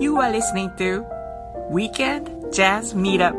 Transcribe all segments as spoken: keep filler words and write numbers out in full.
You are listening to Weekend Jazz Meetup.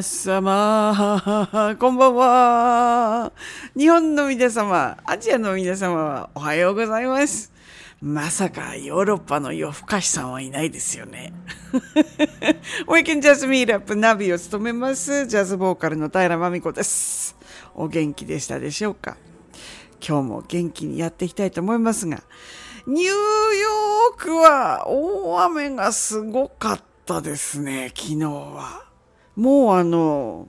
皆様、こんばんは。日本の皆様、アジアの皆様はおはようございます。まさかヨーロッパの夜更かしさんはいないですよね。Weekend Jazz Meetupナビを務めます、ジャズボーカルの平真美子です。お元気でしたでしょうか。今日も元気にやっていきたいと思いますが、ニューヨークは大雨がすごかったですね、昨日は。もうあの、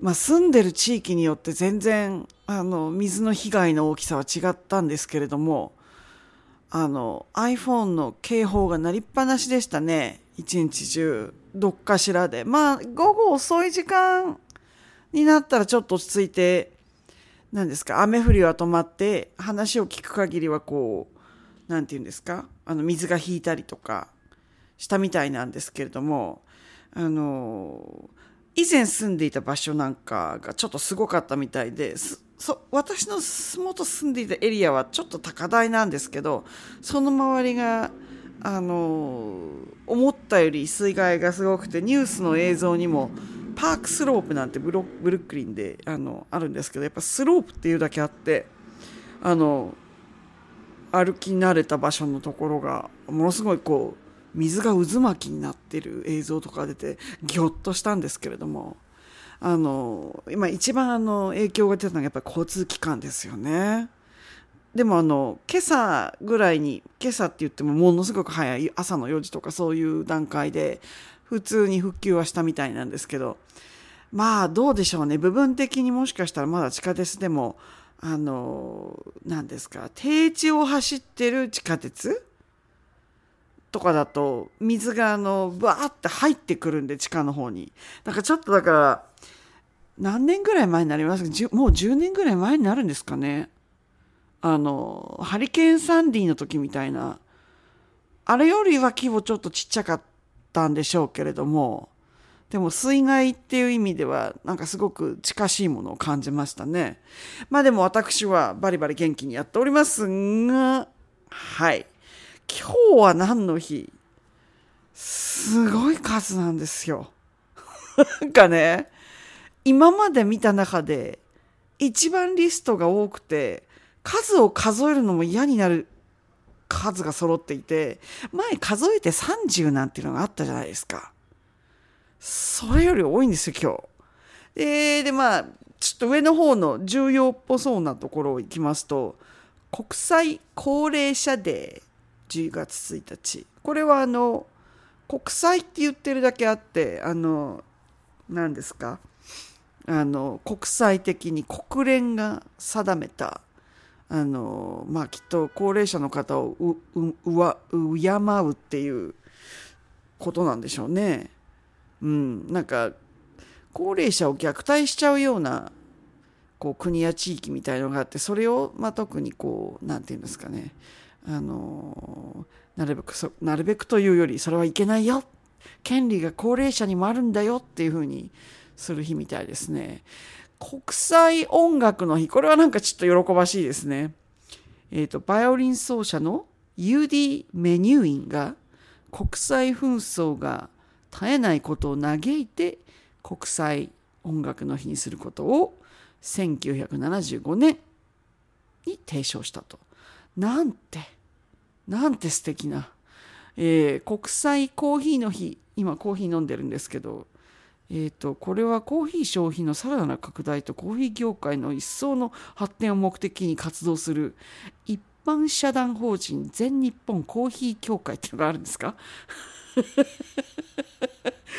まあ、住んでる地域によって全然あの水の被害の大きさは違ったんですけれども、あの iPhone の警報が鳴りっぱなしでしたね、一日中どっかしらで。まあ午後遅い時間になったらちょっと落ち着いて、何ですか、雨降りは止まって、話を聞く限りはこう何て言うんですか、あの水が引いたりとかしたみたいなんですけれども、あの以前住んでいた場所なんかがちょっとすごかったみたいで、そ私の元住んでいたエリアはちょっと高台なんですけど、その周りがあの思ったより水害がすごくて、ニュースの映像にもパークスロープなんてブロブルックリンで あのあるんですけど、やっぱスロープっていうだけあって、あの歩き慣れた場所のところがものすごいこう水が渦巻きになってる映像とか出てギョッとしたんですけれども、あの今一番あの影響が出たのがやっぱり交通機関ですよね。でもあの今朝ぐらいに、今朝って言ってもものすごく早い朝のよじとかそういう段階で普通に復旧はしたみたいなんですけど、まあどうでしょうね、部分的にもしかしたらまだ地下鉄でもあの何ですか、低地を走ってる地下鉄とかだと水があのバーって入ってくるんで、地下の方に。だからちょっと、だから何年ぐらい前になりますか、もうじゅうねんぐらい前になるんですかね、あのハリケーンサンディの時みたいな、あれよりは規模ちょっとちっちゃかったんでしょうけれども、でも水害っていう意味ではなんかすごく近しいものを感じましたね。まあでも私はバリバリ元気にやっておりますが、はい、今日は何の日？すごい数なんですよ。なんかね、今まで見た中で一番リストが多くて、数を数えるのも嫌になる数が揃っていて、前数えてさんじゅうなんていうのがあったじゃないですか。それより多いんですよ、今日。で、でまあ、ちょっと上の方の重要っぽそうなところを行きますと、国際高齢者デー。じゅうがつついたち、これはあの国際って言ってるだけあって、あの何ですか、あの国際的に国連が定めた、あのまあきっと高齢者の方をうううわ敬うっていうことなんでしょうね。うん、なんか高齢者を虐待しちゃうようなこう国や地域みたいのがあって、それをまあ特にこう何て言うんですかね、あのなるべくそなるべくというより、それはいけないよ、権利が高齢者にもあるんだよっていう風にする日みたいですね。国際音楽の日、これはなんかちょっと喜ばしいですね。えっとバイオリン奏者のユーディ・メニューインが国際紛争が絶えないことを嘆いて国際音楽の日にすることをせんきゅうひゃくななじゅうごねんに提唱したと。なんてなんて素敵な、えー、国際コーヒーの日。今コーヒー飲んでるんですけど、えーと、これはコーヒー消費のさらなる拡大とコーヒー業界の一層の発展を目的に活動する一般社団法人全日本コーヒー協会っていうのがあるんですか？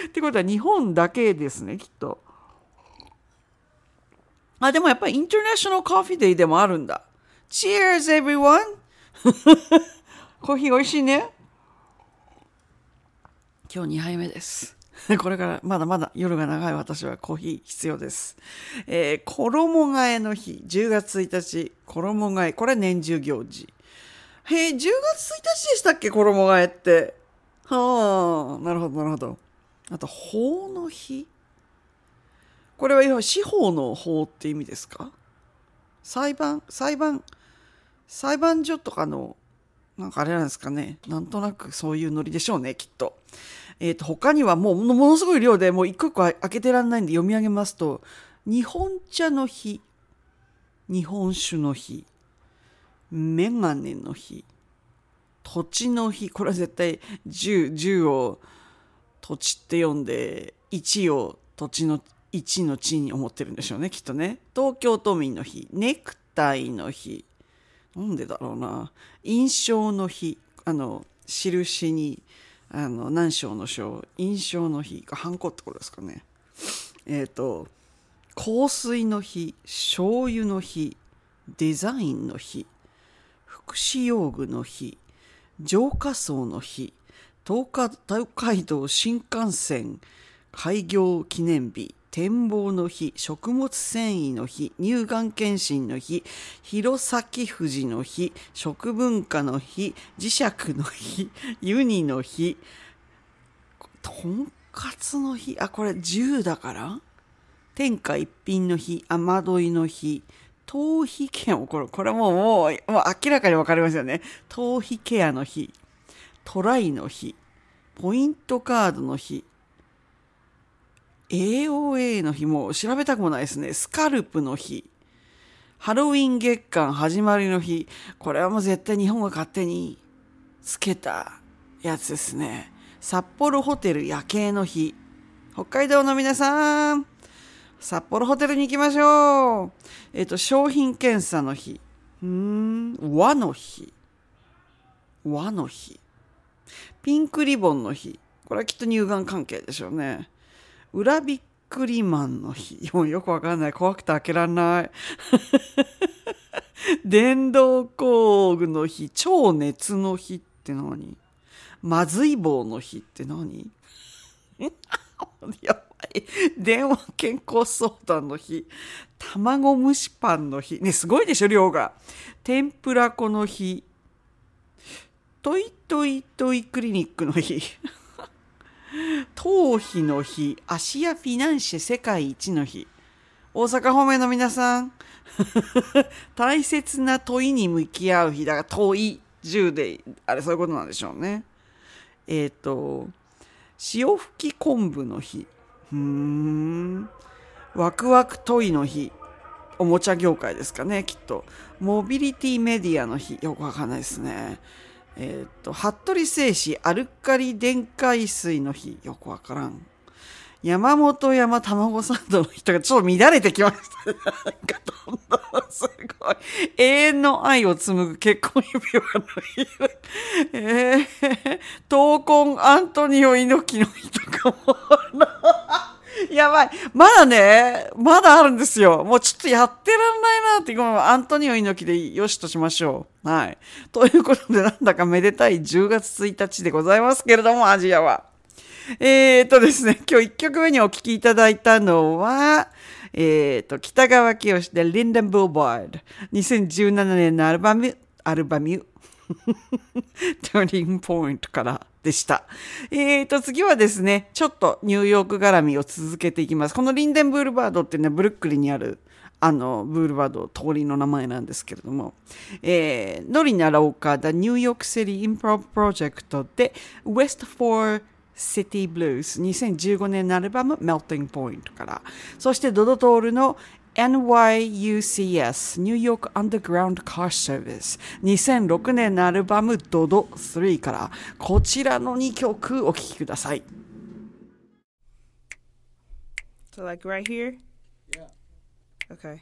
ってことは日本だけですね、きっと。あ、でもやっぱりインターナショナルコーヒーデイでもあるんだ。Cheers, everyone! コーヒーおいしいね。今日にはいめです。これからまだまだ夜が長い私はコーヒー必要です。えー、衣替えの日、じゅうがつついたち、衣替え、これは年中行事。へえ、じゅうがつついたちでしたっけ、衣替えって。はあ、なるほど、なるほど。あと、法の日。これは司法の法って意味ですか？裁判、裁判、裁判所とかの、なんかあれなんですかね。なんとなくそういうノリでしょうね、きっと。えー、と他にはもうものすごい量でもう一個一個開けてらんないんで読み上げますと、日本茶の日、日本酒の日、メガネの日、土地の日、これは絶対十、十を土地って読んで一を土地の一の地に思ってるんでしょうね、きっとね。東京都民の日、ネクタイの日、なんでだろうな、印象の日、あの印にあの何章の章、印象の日かハンコってことですかね。えっと香水の日、醤油の日、デザインの日、福祉用具の日、浄化槽の日、東海道新幹線開業記念日、展望の日、食物繊維の日、乳がん検診の日、弘前富士の日、食文化の日、磁石の日、ユニの日、とんかつの日、あ、これじゅうだから天下一品の日、雨どいの日、頭皮ケア、これ、これもう、もう、もう明らかにわかりますよね。頭皮ケアの日、トライの日、ポイントカードの日、エーオーエー の日、もう調べたくもないですね。スカルプの日、ハロウィン月間始まりの日、これはもう絶対日本が勝手につけたやつですね。札幌ホテル夜景の日、北海道の皆さん、札幌ホテルに行きましょう。えっと、商品検査の日。うーん、和の日。和の日。ピンクリボンの日。これはきっと乳がん関係でしょうね。裏ビックリマンの日。もうよくわかんない。怖くて開けられない。電動工具の日。超熱の日って何？まずい棒の日って何？やばい。電話健康相談の日、卵蒸しパンの日ね、すごいでしょ量が。天ぷら粉の日、トイトイトイクリニックの日、頭皮の日、芦屋フィナンシェ世界一の日。大阪方面の皆さん、大切な問いに向き合う日だから、問いじゅうであれ、そういうことなんでしょうね。えっと潮吹き昆布の日、うーん、ワクワクトイの日、おもちゃ業界ですかね、きっと。モビリティメディアの日、よくわかんないですね。えっと服部製紙アルカリ電解水の日、よくわからん。山本山卵サンドの日とか、ちょっと乱れてきましたね。なんかどんどんすごい。永遠の愛を紡ぐ結婚指輪の日。えー、闘魂アントニオ猪木の日とかも。やばい。まだね、まだあるんですよ。もうちょっとやってらんないなって、アントニオ猪木でよしとしましょう。はい。ということで、なんだかめでたいじゅうがつついたちでございますけれども、アジアは。えーとですね、今日いっきょくめにお聴きいただいたのは、えーと、北川きよしで Linden Boulevard、 にせんじゅうななねんのアルバム、アルバムTurning Point からでした。えーと、次はですね、ちょっとニューヨーク絡みを続けていきます。このリンデンブールバードっていうのはブルックリンにある、あの、ブールバード通りの名前なんですけれども、えー、ノリナラオカ、The New York City Improv Project で West フォーシティブルース、にせんじゅうごねんのアルバム Melting Point から、そしてドドトールの エヌワイユーシーエス New York Underground Car Service、 にせんろくねんのアルバム Dodo スリー から、こちらのにきょくお聴きください。 So like right here? Yeah. Okay.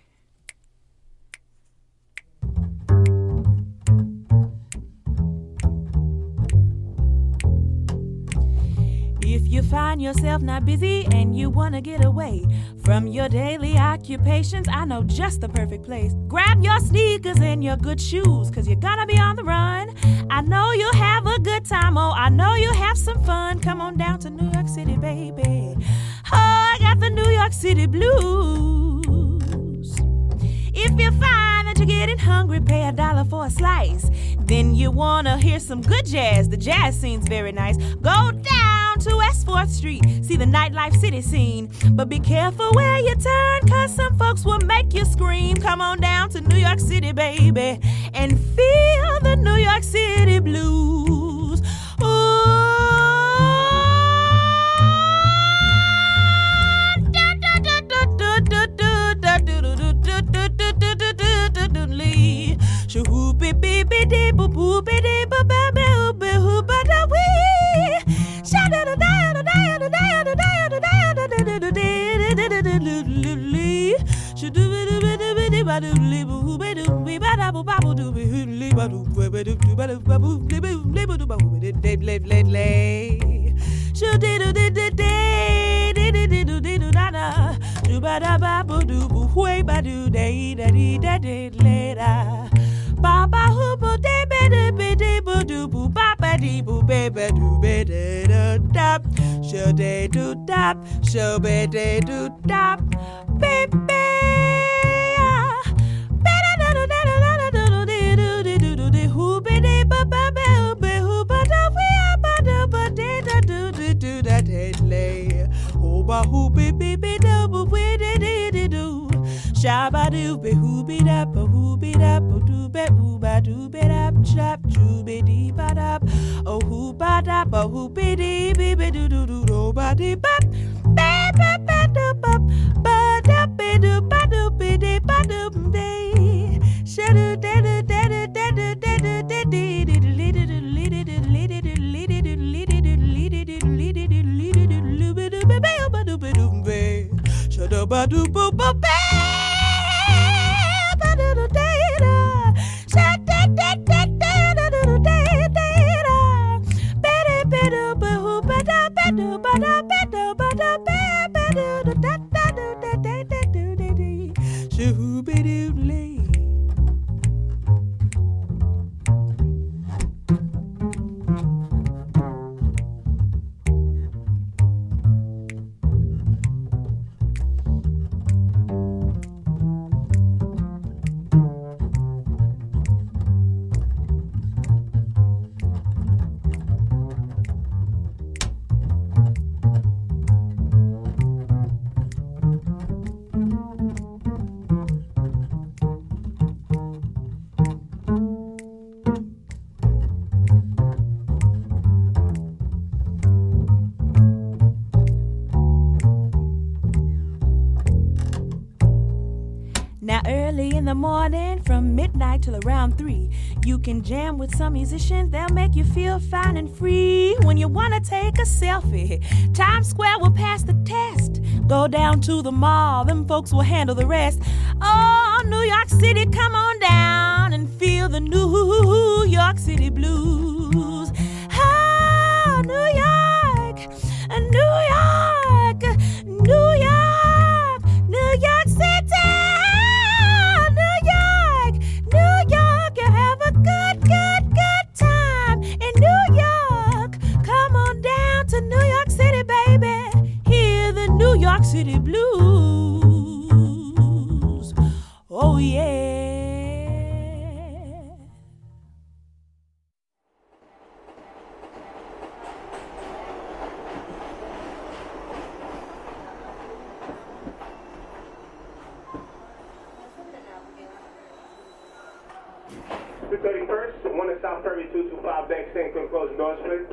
If you find yourself not busy and you want to get away from your daily occupations, I know just the perfect place. Grab your sneakers and your good shoes, cause you're gonna be on the run. I know you'll have a good time, oh, I know you'll have some fun. Come on down to New York City, baby. Oh, I got the New York City blues. If you find that you're getting hungry, pay a dollar for a slice. Then you want to hear some good jazz. The jazz scene's very nice. Go down to West fourth Street, see the nightlife city scene, but be careful where you turn, cause some folks will make you scream. Come on down to New York City, baby, and feel the New York City blues. Ooh. Morning from midnight till around three. You can jam with some musicians, they'll make you feel fine and free. When you wanna take a selfie, Times Square will pass the test. Go down to the mall, them folks will handle the rest. Oh, New York City, come on down and feel the New York City blues. Oh, New York, New York, New York, New York City. City blues. Oh yeah. two thirty-first, one in South Ferry, two twenty-five Bank Sink, can close the doors, please.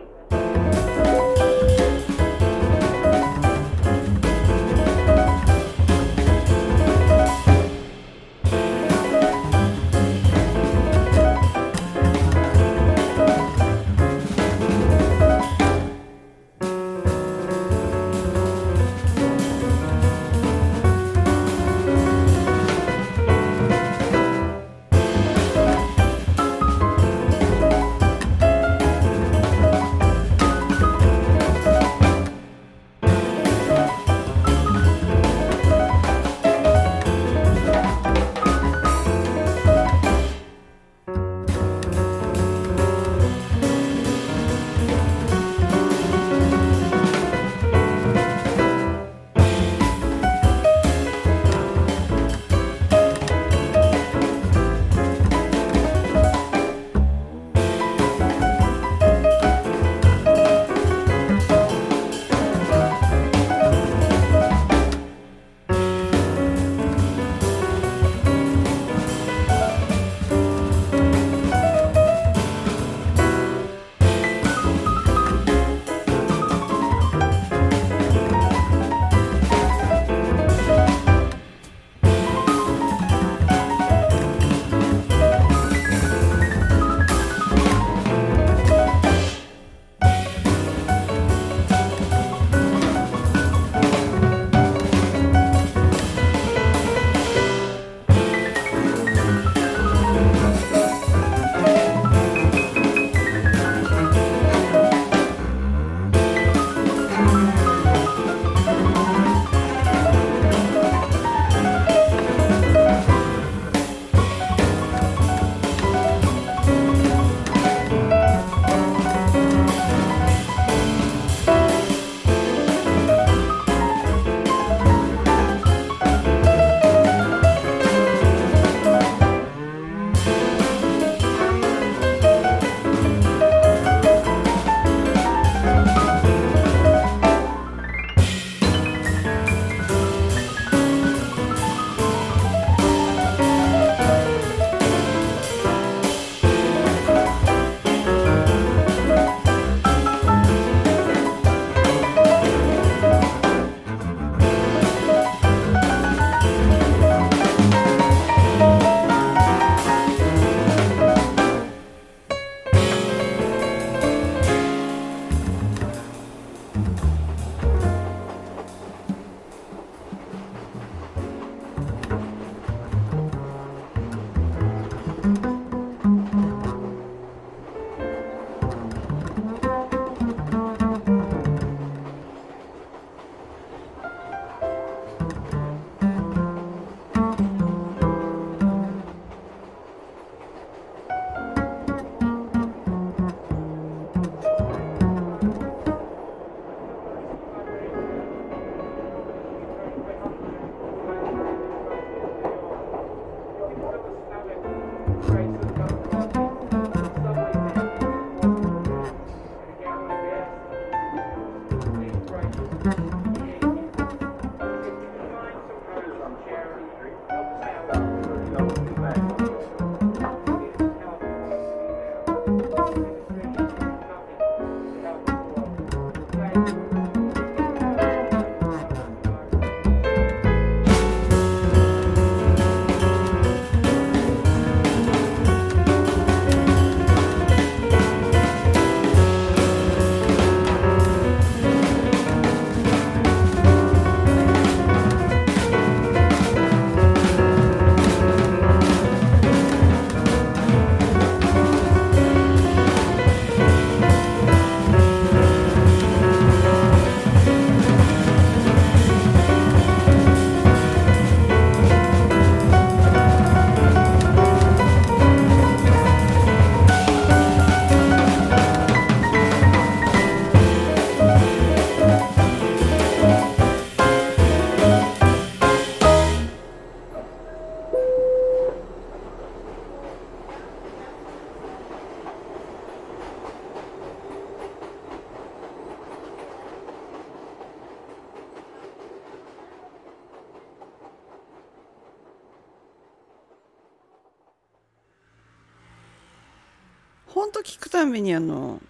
ほんと聞くためにあの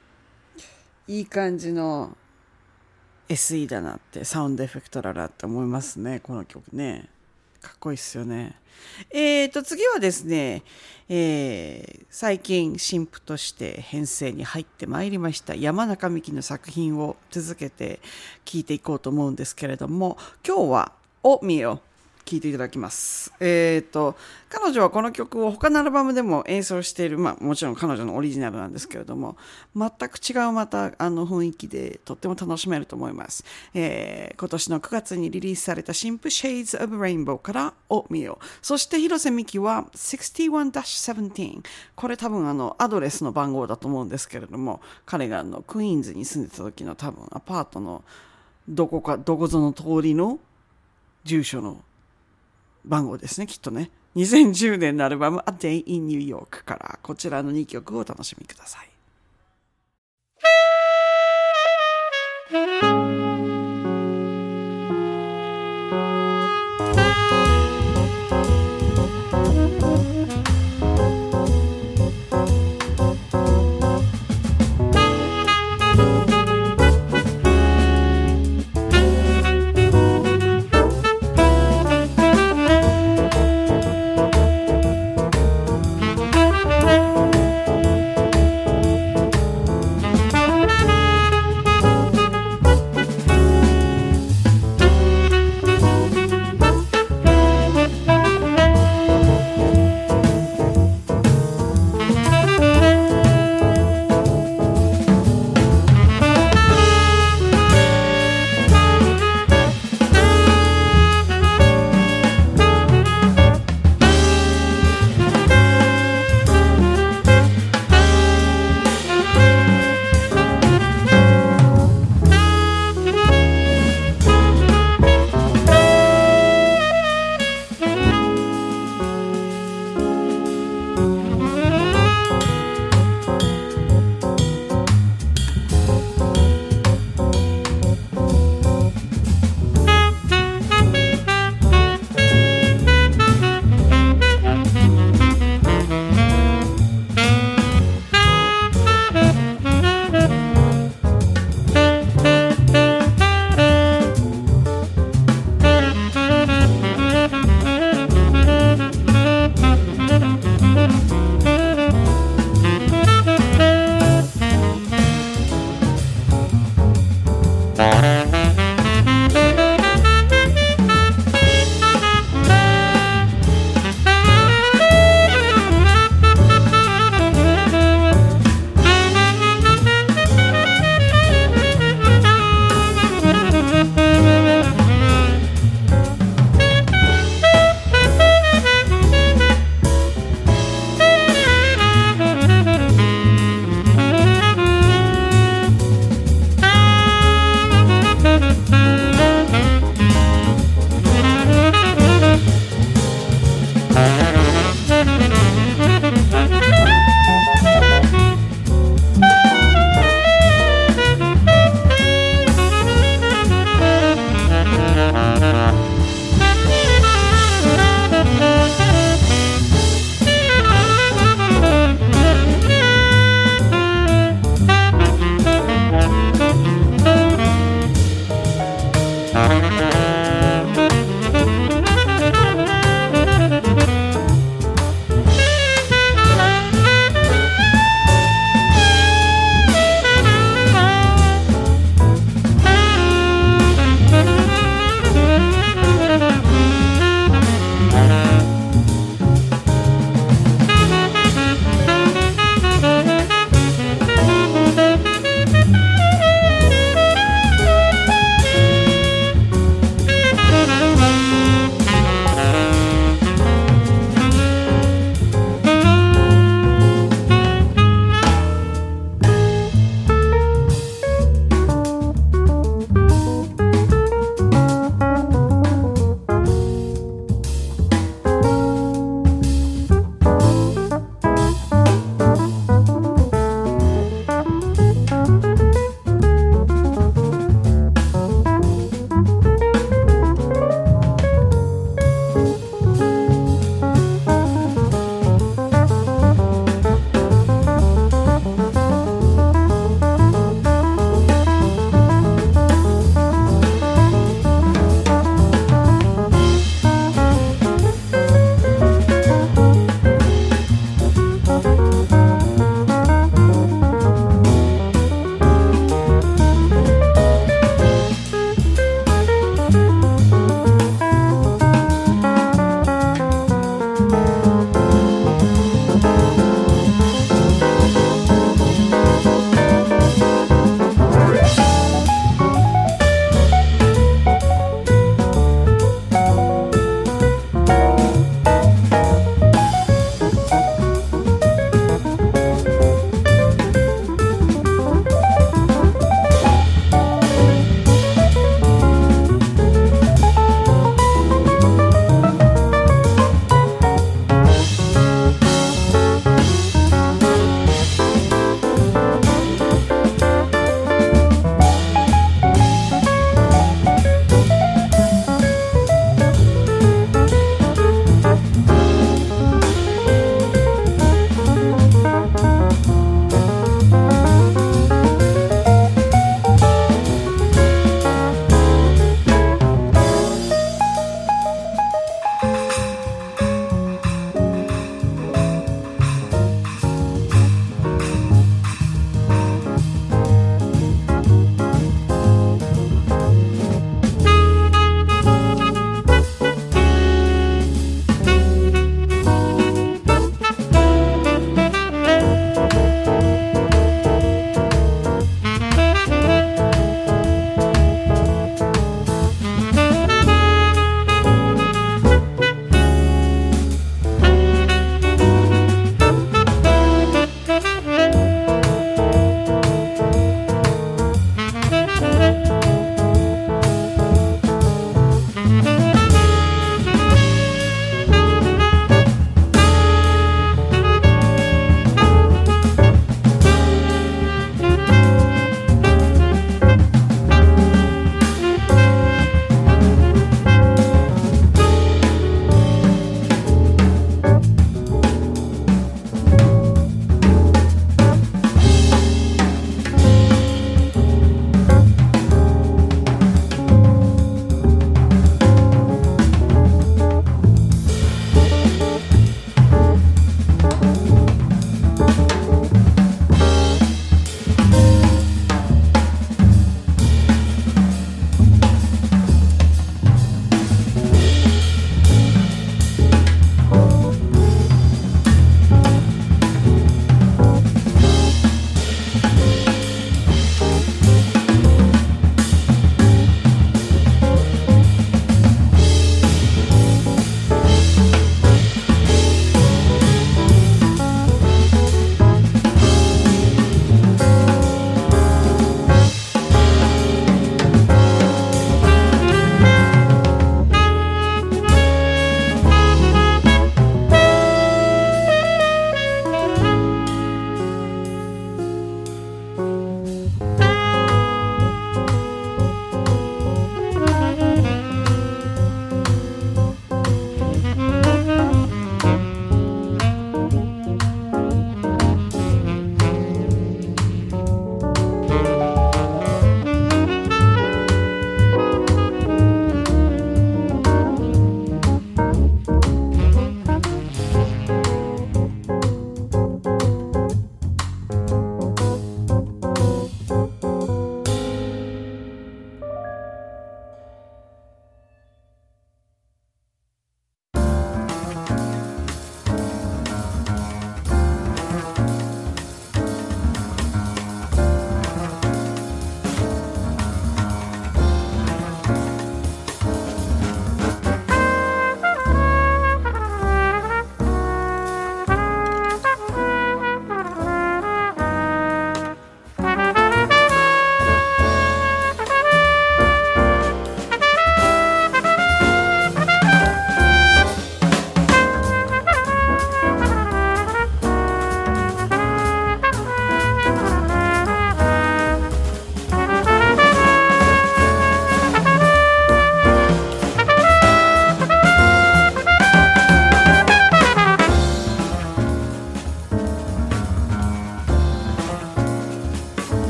いい感じの エスイー だなって、サウンドエフェクトだなって思いますね。この曲ね、かっこいいっすよね。えーと次はですね、えー、最近新婦として編成に入ってまいりました山中美希の作品を続けて聴いていこうと思うんですけれども、今日はおみよ聴いていただきます。えーと彼女はこの曲を他のアルバムでも演奏している、まあもちろん彼女のオリジナルなんですけれども、全く違うまたあの雰囲気でとっても楽しめると思います。えー、今年のくがつにリリースされた新譜 Shades of Rainbow からおみよ。そして広瀬美希は ろくじゅういち じゅうなな これ多分あのアドレスの番号だと思うんですけれども、彼があのクイーンズに住んでた時の多分アパートのどこかどこぞの通りの住所の番号ですね、きっとね。にせんじゅうねんのアルバム A Day in New York からこちらのにきょくをお楽しみください。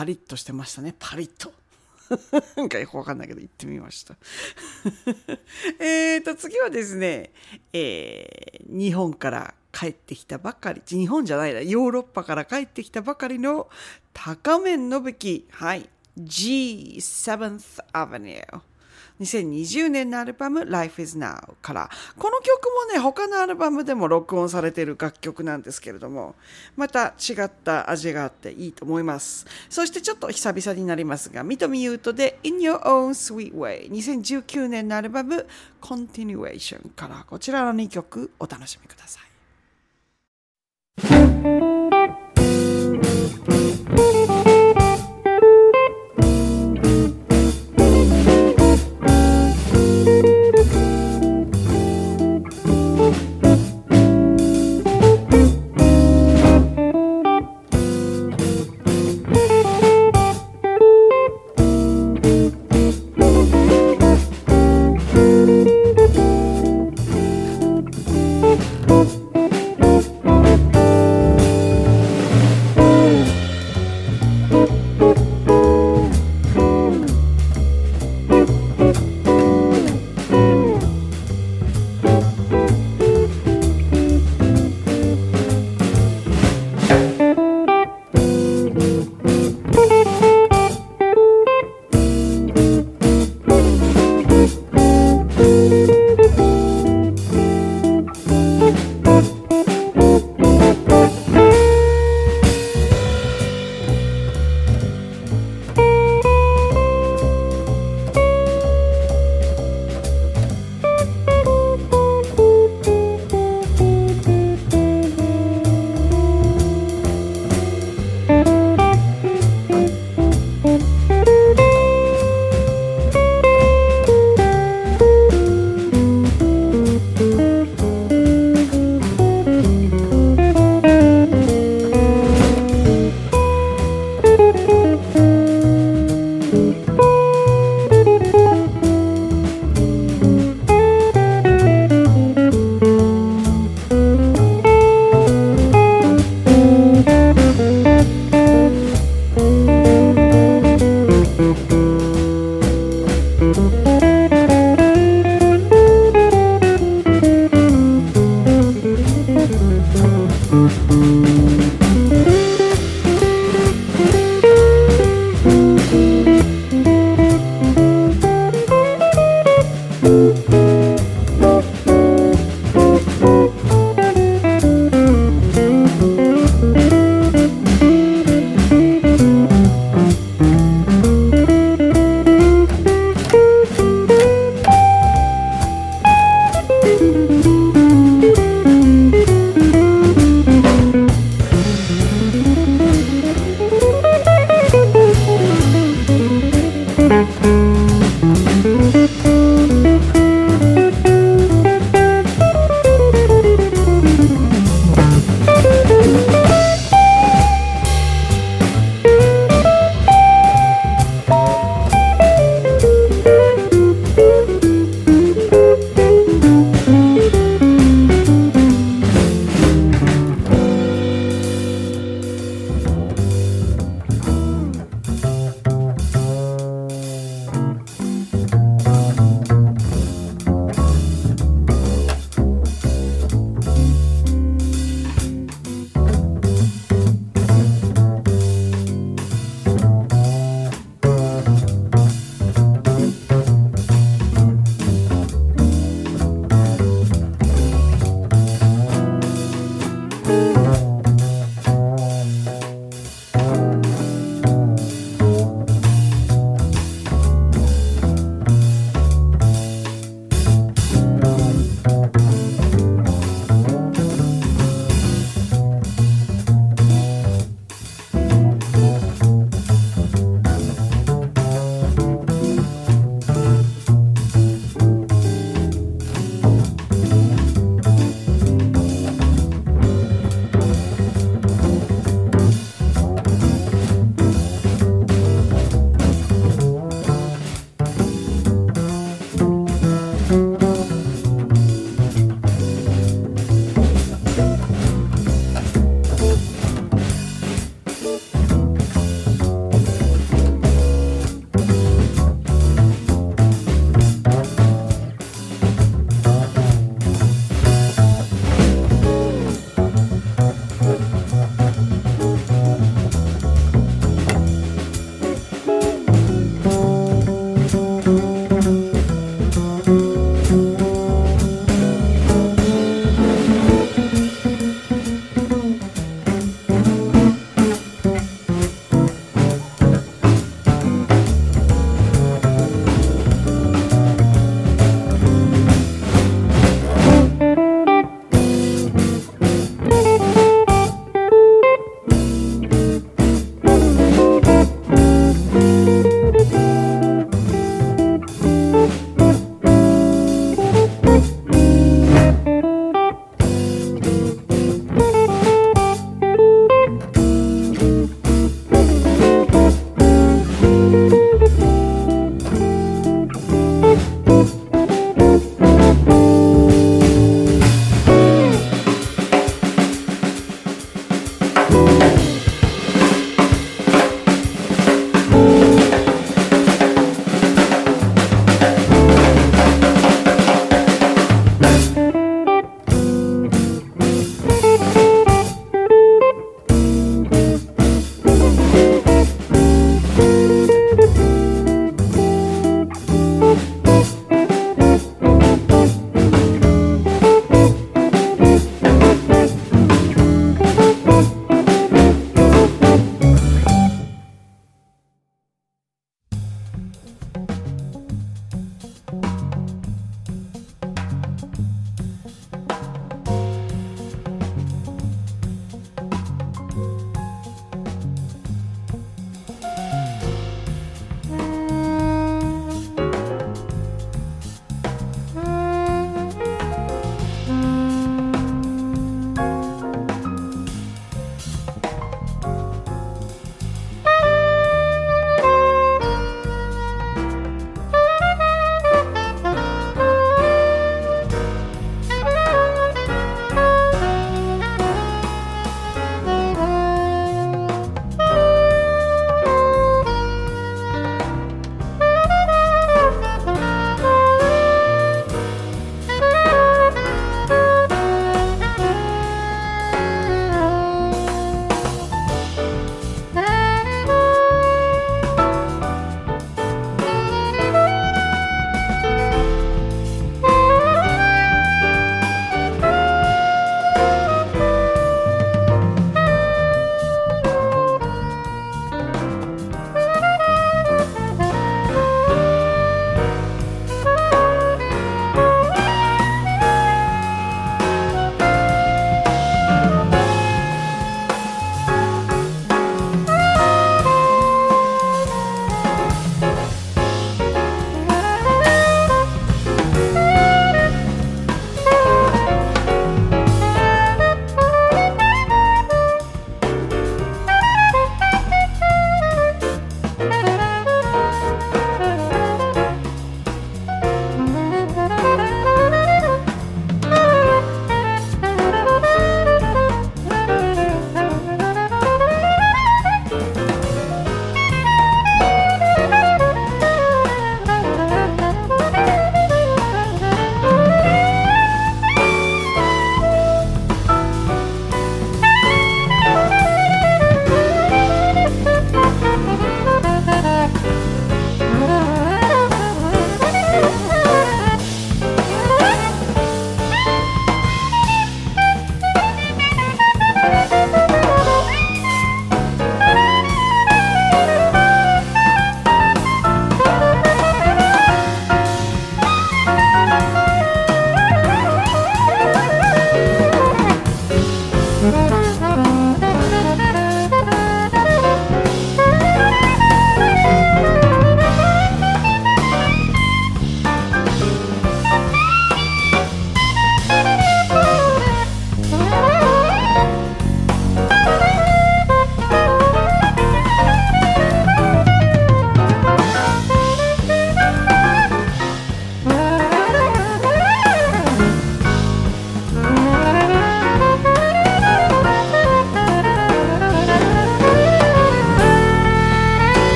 パリッとしてましたね。パリッとなんかよくわかんないけど行ってみましたえーと次はですね、えー、日本から帰ってきたばかり日本じゃないなヨーロッパから帰ってきたばかりの高面のぶき、はい、G セブンス Avenue にせんにじゅうねんのアルバム Life is Now から、この曲もね他のアルバムでも録音されている楽曲なんですけれども、また違った味があっていいと思います。そしてちょっと久々になりますが、三富優斗で In Your Own Sweet Way にせんじゅうきゅうねんのアルバム Continuation から、こちらのにきょくお楽しみください。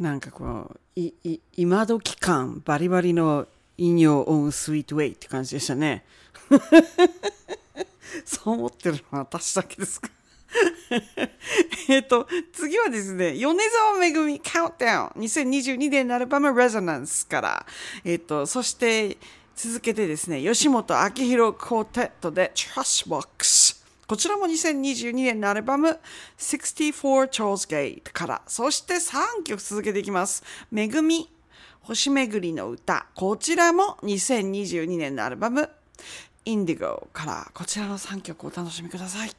なんかこういい今時感バリバリの In Your Own Sweet Way って感じでしたね。そう思ってるのは私だけですか。えっと次はですね、米沢めぐみカウントダウンにせんにじゅうにねんのアルバム Resonance から、えっと、そして続けてですね、吉本明宏コーテットで Trashbox、こちらもにせんにじゅうにねんのアルバムろくじゅうよん Charles Gate から、そしてさんきょく続けていきます。めぐみ星めぐりの歌、こちらもにせんにじゅうにねんのアルバムインディゴから、こちらのさんきょくお楽しみください。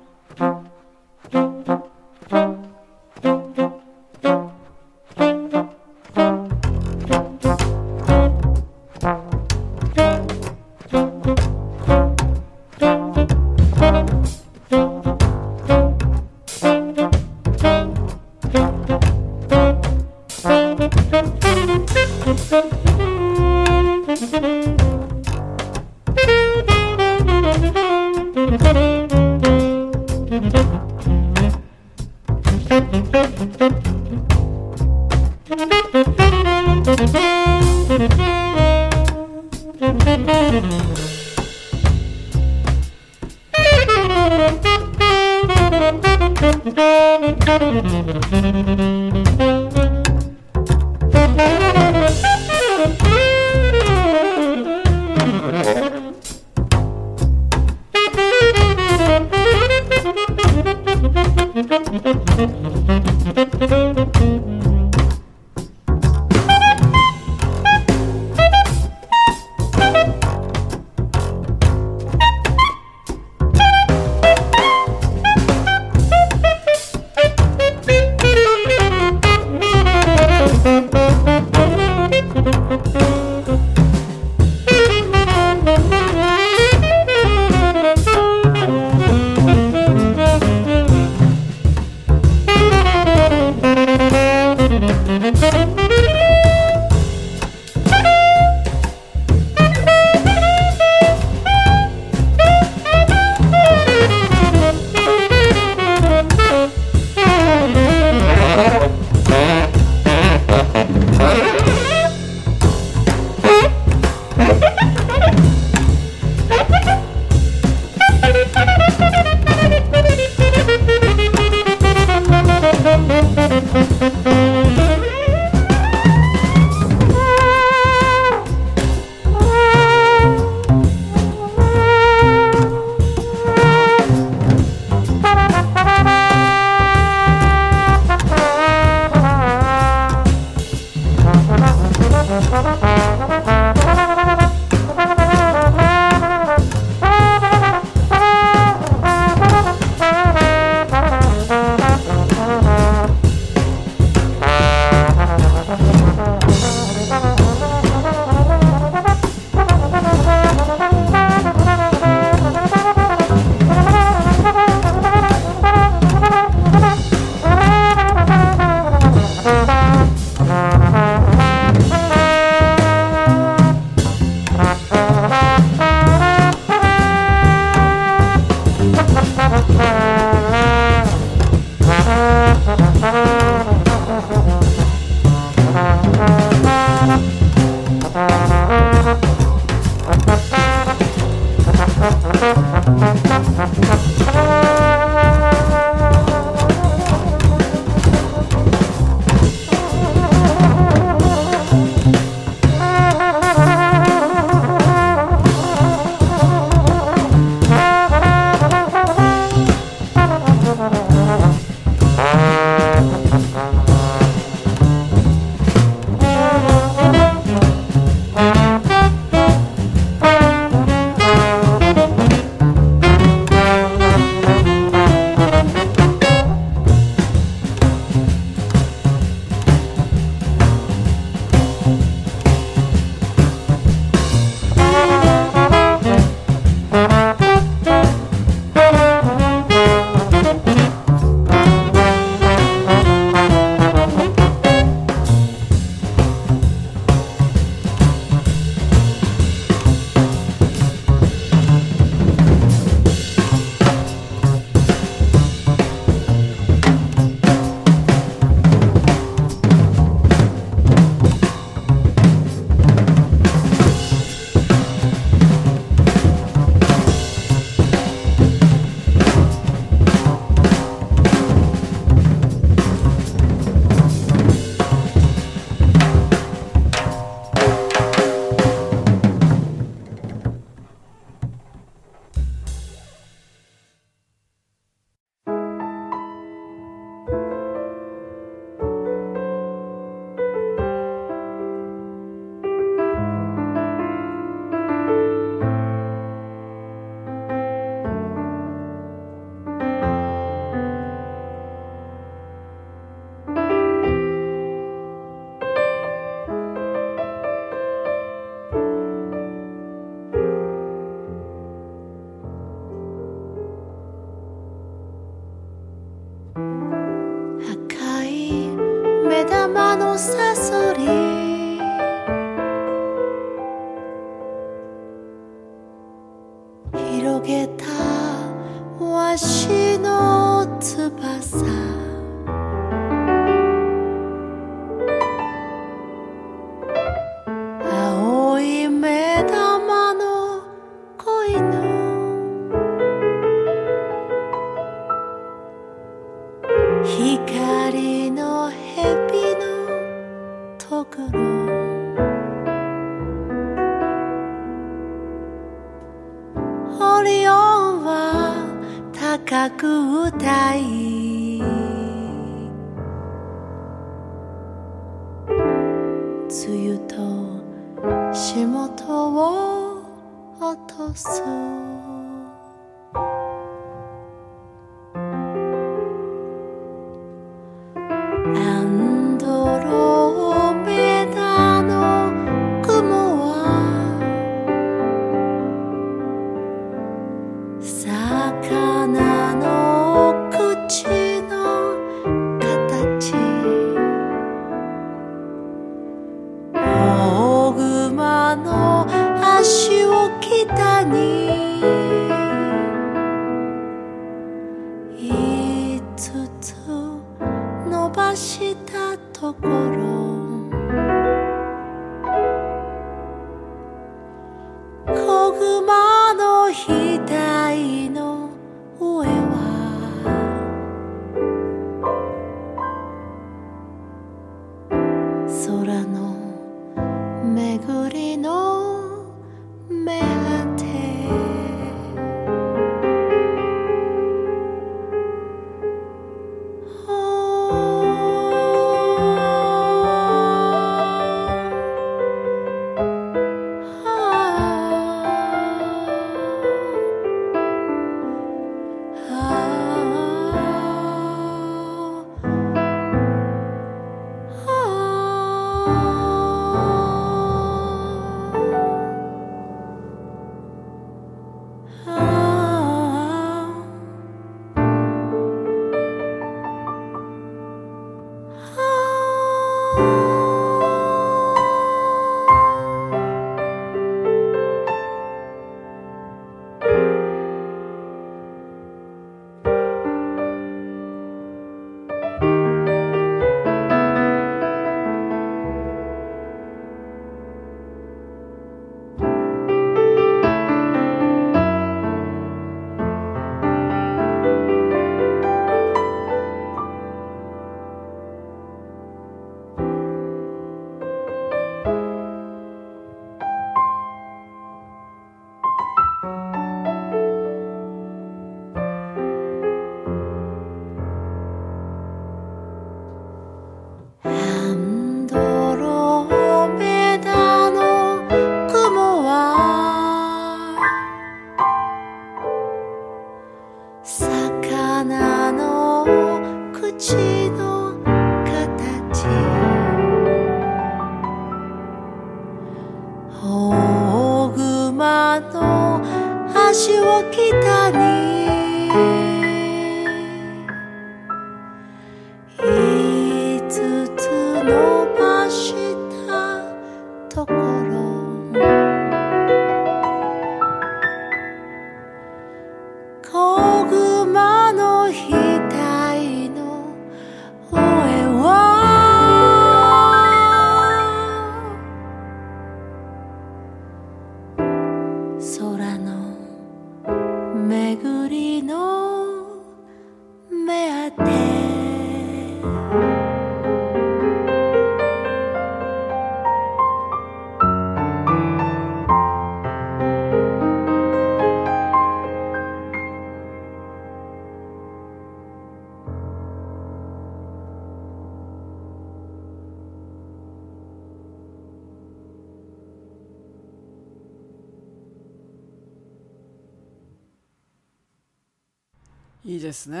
いいですね。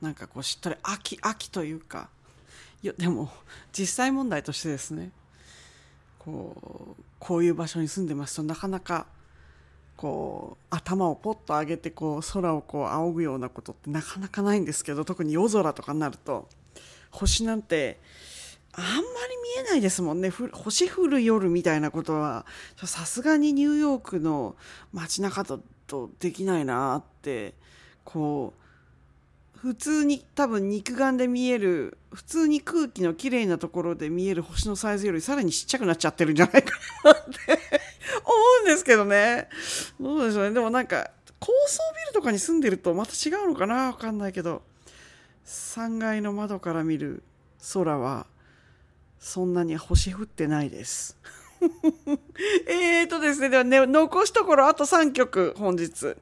なんかこうしっとり秋秋というか、いやでも実際問題としてですね、こうこういう場所に住んでますとなかなかこう頭をポッと上げてこう空をこう仰ぐようなことってなかなかないんですけど、特に夜空とかになると星なんてあんまり見えないですもんね。星降る夜みたいなことはさすがにニューヨークの街中ととできないなって、こう普通に多分肉眼で見える、普通に空気のきれいなところで見える星のサイズよりさらにちっちゃくなっちゃってるんじゃないかなって思うんですけどね。どうでしょうね。でもなんか高層ビルとかに住んでるとまた違うのかな、分かんないけど、さんがいの窓から見る空はそんなに星降ってないですえーとですね、ではね、残すところあとさんきょく本日、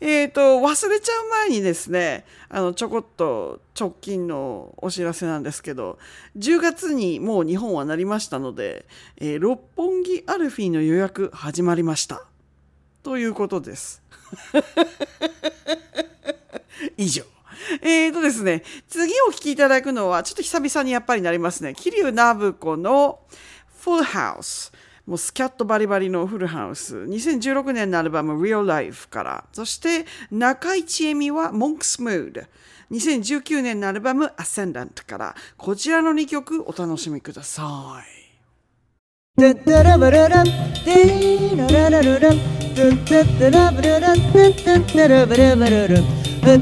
えーと忘れちゃう前にですね、あのちょこっと直近のお知らせなんですけど、じゅうがつにもう日本はなりましたので、えー、六本木アルフィーの予約始まりましたということです以上。えーとですね、次お聞きいただくのはちょっと久々にやっぱりなりますね、桐生信子のFull House、 もうスキャットバリバリのフルハウス、にせんじゅうろくねんのアルバム Real Life から、そして中井千恵美は Monk's Mood、 にせんじゅうきゅうねんのアルバム Ascendant から、こちらのにきょくお楽しみください。ドドラバラランデイララララランドドラバラランドラバラバラランドラ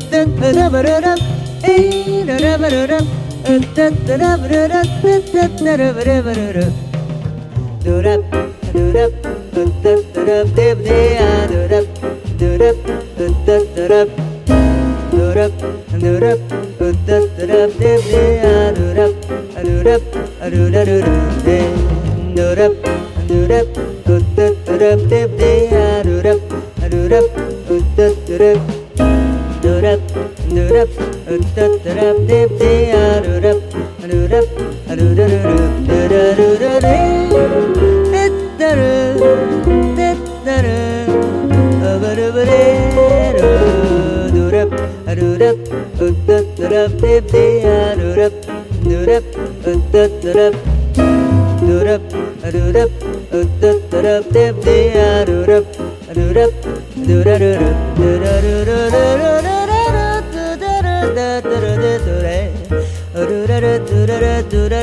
バラランエイララバラランドラバラランドラバラバラランドラッドラッドラッドラッデブデアドラッドラッドラッドラッドラッドラッドラッドラッデブデアドラッドラッドラルルデドラッドラッドラッドラッデブデアドラッドラッドラッドラッドラッドラッドラッドラッデブデアドラッドラッドラルルデドラルルデだるでだるあばるばれるドラッアルラッウッドドラッデブデアルラッドラッウッドドラッドラッアルラッウッドドラッデブデアルラッアルラッドラルルドラルルルルルダダダダドレドラルドラルドラ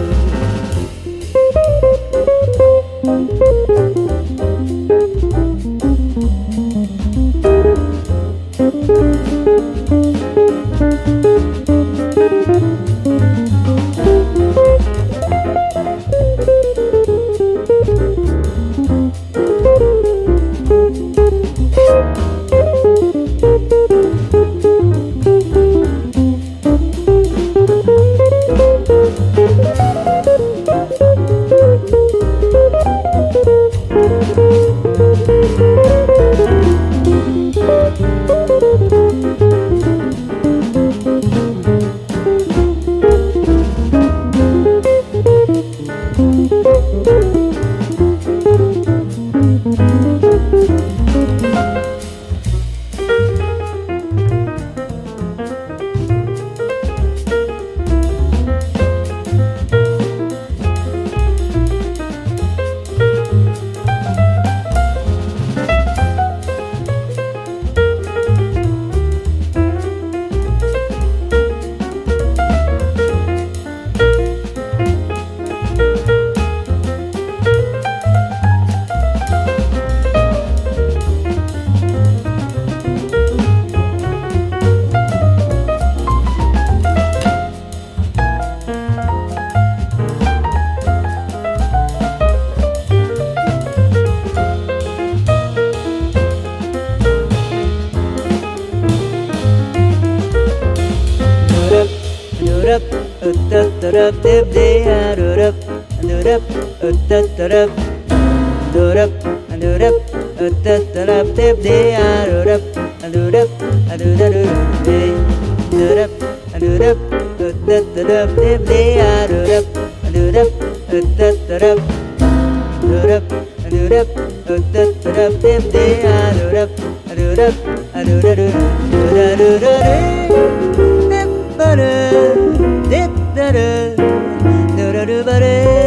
バレ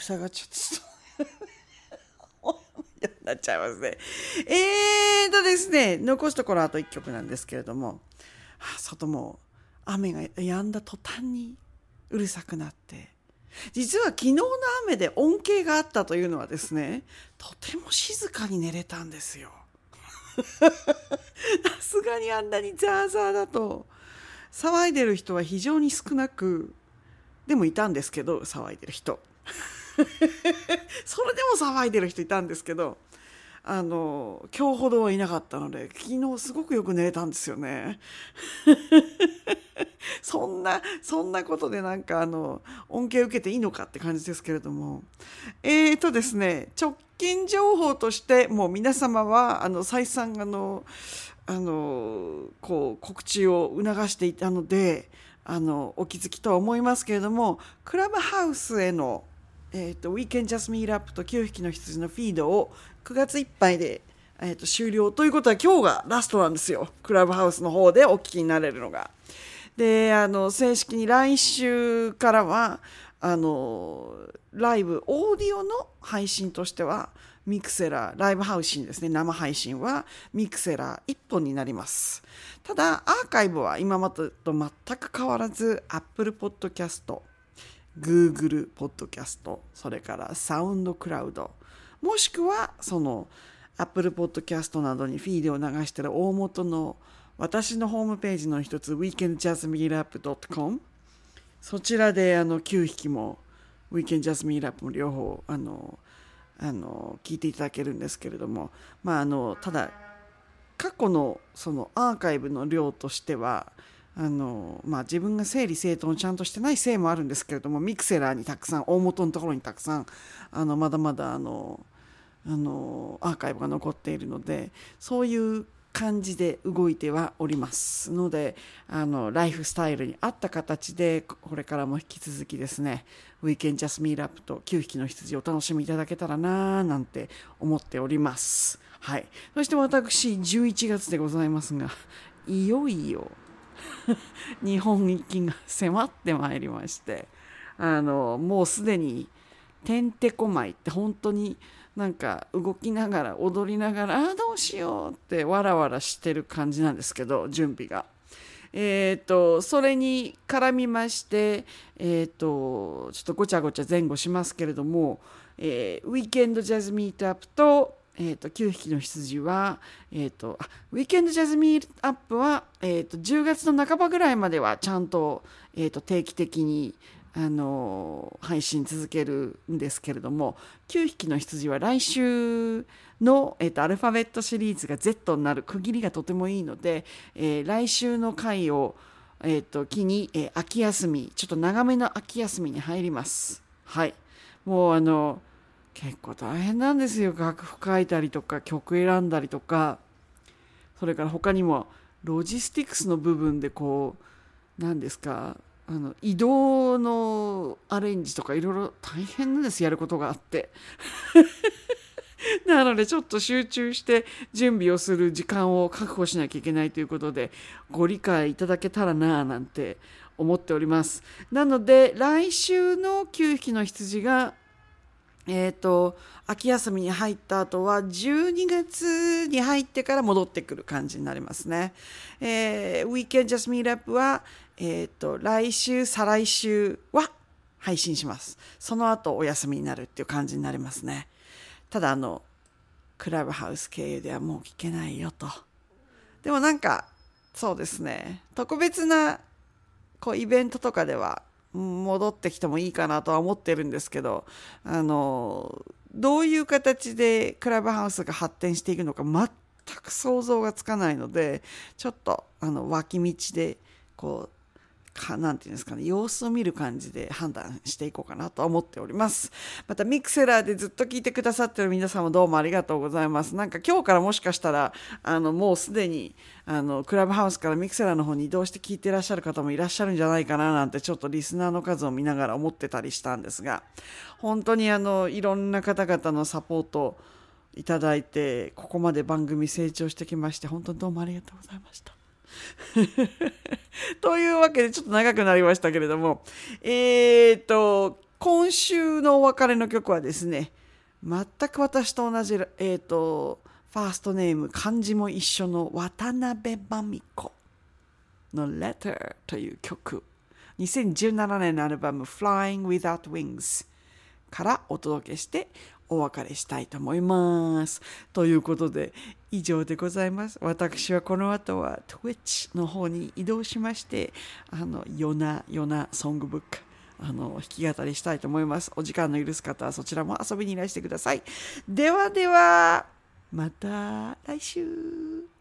塞がっちゃってなっちゃいますね。えーとですね、残すところあといっきょくなんですけれども、外も雨が止んだ途端にうるさくなって、実は昨日の雨で恩恵があったというのはですね、とても静かに寝れたんですよ。さすがにあんなにザーザーだと騒いでる人は非常に少なく、でもいたんですけど騒いでる人それでも騒いでる人いたんですけど、あの今日ほどはいなかったので、昨日すごくよく寝れたんですよね。そんなそんなことでなんかあの恩恵受けていいのかって感じですけれども、えーとですね、直近情報としてもう皆様はあの再三あのあのこう告知を促していたので、あのお気づきとは思いますけれども、クラブハウスへのえー、と Weekend Jazz Meetup ときゅうひきの羊のフィードをくがついっぱいで、えー、と終了ということは、今日がラストなんですよ。クラブハウスの方でお聞きになれるのが。で、あの正式に来週からはあのライブオーディオの配信としては Mixlr ライブ配信ですね、生配信は Mixlr いっぽんになります。ただアーカイブは今までと全く変わらず Apple Podcast、Google ポッドキャスト、それからサウンドクラウド、もしくはその Apple ポッドキャストなどにフィードを流している大元の私のホームページの一つ ウィーケンドジャズミートアップドットコム、 そちらであのきゅうひきも Weekend Jazz Meetup も両方あのあの聞いていただけるんですけれども、まああのただ過去のそのアーカイブの量としてはあのまあ、自分が整理整頓ちゃんとしてないせいもあるんですけれども、ミクセラーにたくさん、大元のところにたくさんあのまだまだあのあのアーカイブが残っているので、そういう感じで動いてはおりますので、あのライフスタイルに合った形でこれからも引き続きですね、ウィーケンジャスミーラップときゅうひきの羊をお楽しみいただけたらななんて思っております。はい。そして私じゅういちがつでございますが、いよいよ日本行きが迫ってまいりまして、あのもうすでにてんてこまいって、本当になんか動きながら踊りながら、あどうしようってわらわらしてる感じなんですけど、準備がえっとそれに絡みましてえっとちょっとごちゃごちゃ前後しますけれども、えー、ウィーケンドジャズミートアップとえー、ときゅうひきの羊は、えー、とあウィーケンドジャズミートアップは、えー、とじゅうがつの半ばぐらいまではちゃん と,、えー、と定期的に、あのー、配信続けるんですけれども、きゅうひきの羊は来週の、えー、とアルファベットシリーズが ゼット になる区切りがとてもいいので、えー、来週の回を、えー、と機に、えー、秋休み、ちょっと長めの秋休みに入ります。はい。もうあの結構大変なんですよ。楽譜書いたりとか曲選んだりとか、それから他にもロジスティクスの部分でこう何ですか、あの移動のアレンジとかいろいろ大変なんです、やることがあってなのでちょっと集中して準備をする時間を確保しなきゃいけないということで、ご理解いただけたらなぁなんて思っております。なので来週のきゅうひきの羊がえーと、秋休みに入った後はじゅうにがつに入ってから戻ってくる感じになりますね。えー、Weekend Just Meet Up は、えーと、来週、再来週は配信します。その後お休みになるっていう感じになりますね。ただあの、クラブハウス経由ではもう聞けないよと。でもなんか、そうですね、特別なこうイベントとかでは、戻ってきてもいいかなとは思ってるんですけど、あのどういう形でクラブハウスが発展していくのか全く想像がつかないので、ちょっとあの脇道でこうかなんていうんですかね、様子を見る感じで判断していこうかなと思っております。またミクセラーでずっと聞いてくださってる皆様どうもありがとうございます。なんか今日からもしかしたらあのもうすでにあのクラブハウスからミクセラーの方に移動して聞いていらっしゃる方もいらっしゃるんじゃないかななんて、ちょっとリスナーの数を見ながら思ってたりしたんですが、本当にあのいろんな方々のサポートいただいて、ここまで番組成長してきまして、本当にどうもありがとうございましたというわけでちょっと長くなりましたけれども、えーと今週のお別れの曲はですね、全く私と同じ、えーと、ファーストネーム、漢字も一緒の渡辺真美子の Letter という曲。にせんじゅうななねんのアルバム Flying Without Wings からお届けしてお別れしたいと思います。ということで以上でございます。私はこの後は Twitch の方に移動しまして、あの夜な夜なソングブック、あの弾き語りしたいと思います。お時間の許す方はそちらも遊びにいらしてください。ではではまた来週。